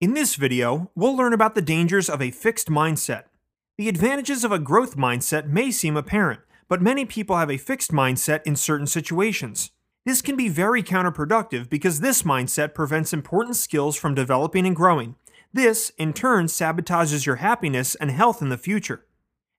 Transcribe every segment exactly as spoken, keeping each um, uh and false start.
In this video, we'll learn about the dangers of a fixed mindset. The advantages of a growth mindset may seem apparent, but many people have a fixed mindset in certain situations. This can be very counterproductive because this mindset prevents important skills from developing and growing. This, in turn, sabotages your happiness and health in the future.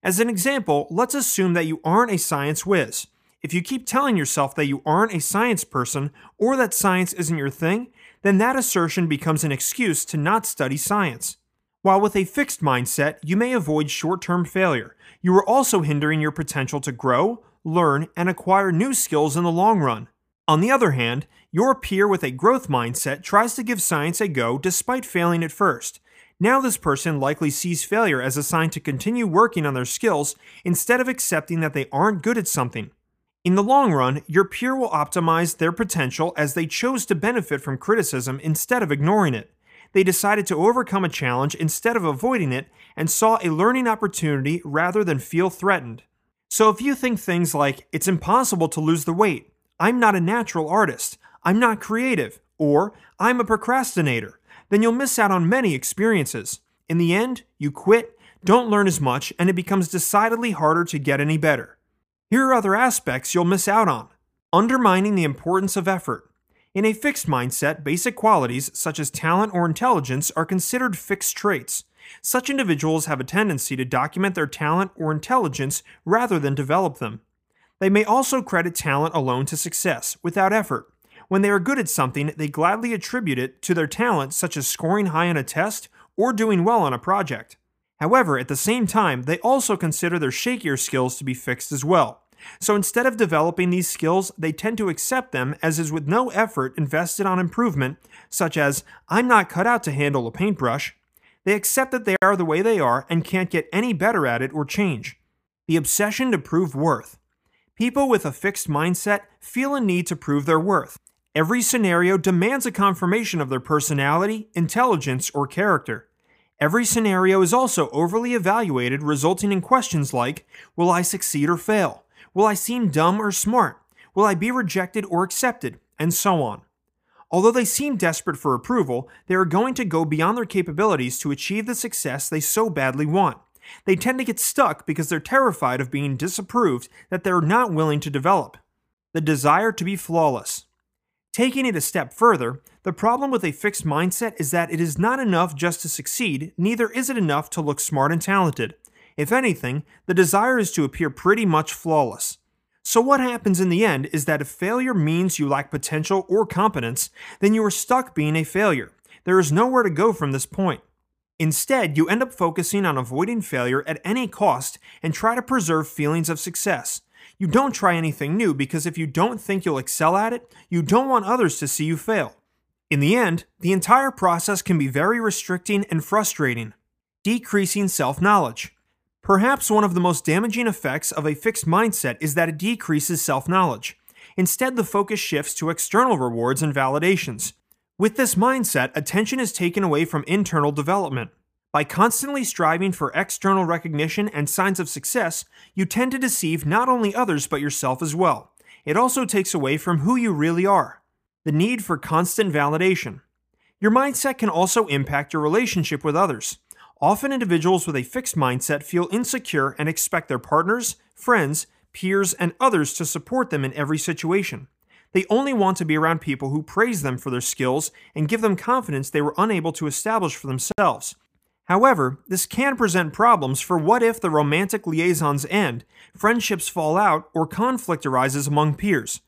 As an example, let's assume that you aren't a science whiz. If you keep telling yourself that you aren't a science person or that science isn't your thing, then that assertion becomes an excuse to not study science. While with a fixed mindset, you may avoid short-term failure, you are also hindering your potential to grow, learn, and acquire new skills in the long run. On the other hand, your peer with a growth mindset tries to give science a go despite failing at first. Now this person likely sees failure as a sign to continue working on their skills instead of accepting that they aren't good at something. In the long run, your peer will optimize their potential as they chose to benefit from criticism instead of ignoring it. They decided to overcome a challenge instead of avoiding it and saw a learning opportunity rather than feel threatened. So if you think things like, "It's impossible to lose the weight," "I'm not a natural artist," "I'm not creative," or "I'm a procrastinator," then you'll miss out on many experiences. In the end, you quit, don't learn as much, and it becomes decidedly harder to get any better. Here are other aspects you'll miss out on. Undermining the importance of effort. In a fixed mindset, basic qualities such as talent or intelligence are considered fixed traits. Such individuals have a tendency to document their talent or intelligence rather than develop them. They may also credit talent alone to success, without effort. When they are good at something, they gladly attribute it to their talent, such as scoring high on a test or doing well on a project. However, at the same time, they also consider their shakier skills to be fixed as well. So instead of developing these skills, they tend to accept them as is with no effort invested on improvement, such as, "I'm not cut out to handle a paintbrush." They accept that they are the way they are and can't get any better at it or change. The obsession to prove worth. People with a fixed mindset feel a need to prove their worth. Every scenario demands a confirmation of their personality, intelligence, or character. Every scenario is also overly evaluated, resulting in questions like, "Will I succeed or fail? Will I seem dumb or smart? Will I be rejected or accepted?" and so on. Although they seem desperate for approval, they are going to go beyond their capabilities to achieve the success they so badly want. They tend to get stuck because they're terrified of being disapproved, that they're not willing to develop. The desire to be flawless. Taking it a step further, the problem with a fixed mindset is that it is not enough just to succeed, neither is it enough to look smart and talented. If anything, the desire is to appear pretty much flawless. So what happens in the end is that if failure means you lack potential or competence, then you are stuck being a failure. There is nowhere to go from this point. Instead, you end up focusing on avoiding failure at any cost and try to preserve feelings of success. You don't try anything new because if you don't think you'll excel at it, you don't want others to see you fail. In the end, the entire process can be very restricting and frustrating. Decreasing self-knowledge. Perhaps one of the most damaging effects of a fixed mindset is that it decreases self-knowledge. Instead, the focus shifts to external rewards and validations. With this mindset, attention is taken away from internal development. By constantly striving for external recognition and signs of success, you tend to deceive not only others but yourself as well. It also takes away from who you really are. The need for constant validation. Your mindset can also impact your relationship with others. Often individuals with a fixed mindset feel insecure and expect their partners, friends, peers, and others to support them in every situation. They only want to be around people who praise them for their skills and give them confidence they were unable to establish for themselves. However, this can present problems for what if the romantic liaisons end, friendships fall out, or conflict arises among peers.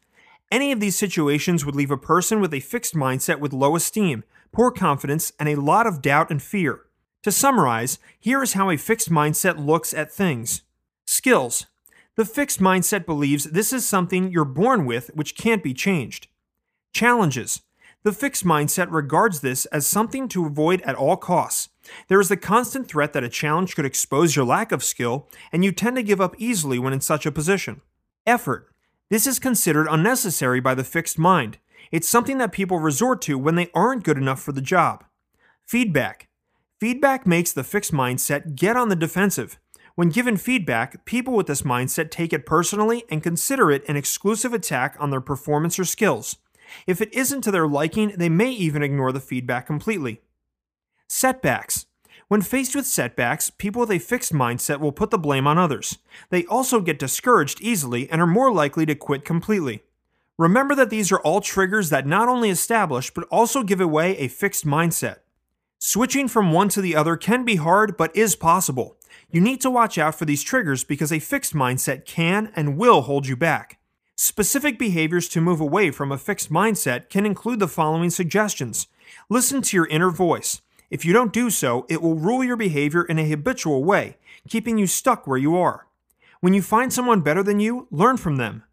Any of these situations would leave a person with a fixed mindset with low esteem, poor confidence, and a lot of doubt and fear. To summarize, here is how a fixed mindset looks at things. Skills. The fixed mindset believes this is something you're born with which can't be changed. Challenges. The fixed mindset regards this as something to avoid at all costs. There is the constant threat that a challenge could expose your lack of skill, and you tend to give up easily when in such a position. Effort. This is considered unnecessary by the fixed mind. It's something that people resort to when they aren't good enough for the job. Feedback. Feedback makes the fixed mindset get on the defensive. When given feedback, people with this mindset take it personally and consider it an exclusive attack on their performance or skills. If it isn't to their liking, they may even ignore the feedback completely. Setbacks. When faced with setbacks, people with a fixed mindset will put the blame on others. They also get discouraged easily and are more likely to quit completely. Remember that these are all triggers that not only establish but also give away a fixed mindset. Switching from one to the other can be hard but is possible. You need to watch out for these triggers because a fixed mindset can and will hold you back. Specific behaviors to move away from a fixed mindset can include the following suggestions. Listen to your inner voice. If you don't do so, it will rule your behavior in a habitual way, keeping you stuck where you are. When you find someone better than you, learn from them.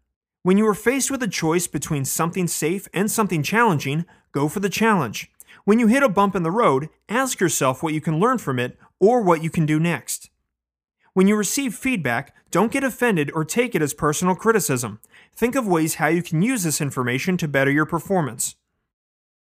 When you are faced with a choice between something safe and something challenging, go for the challenge. When you hit a bump in the road, ask yourself what you can learn from it or what you can do next. When you receive feedback, don't get offended or take it as personal criticism. Think of ways how you can use this information to better your performance.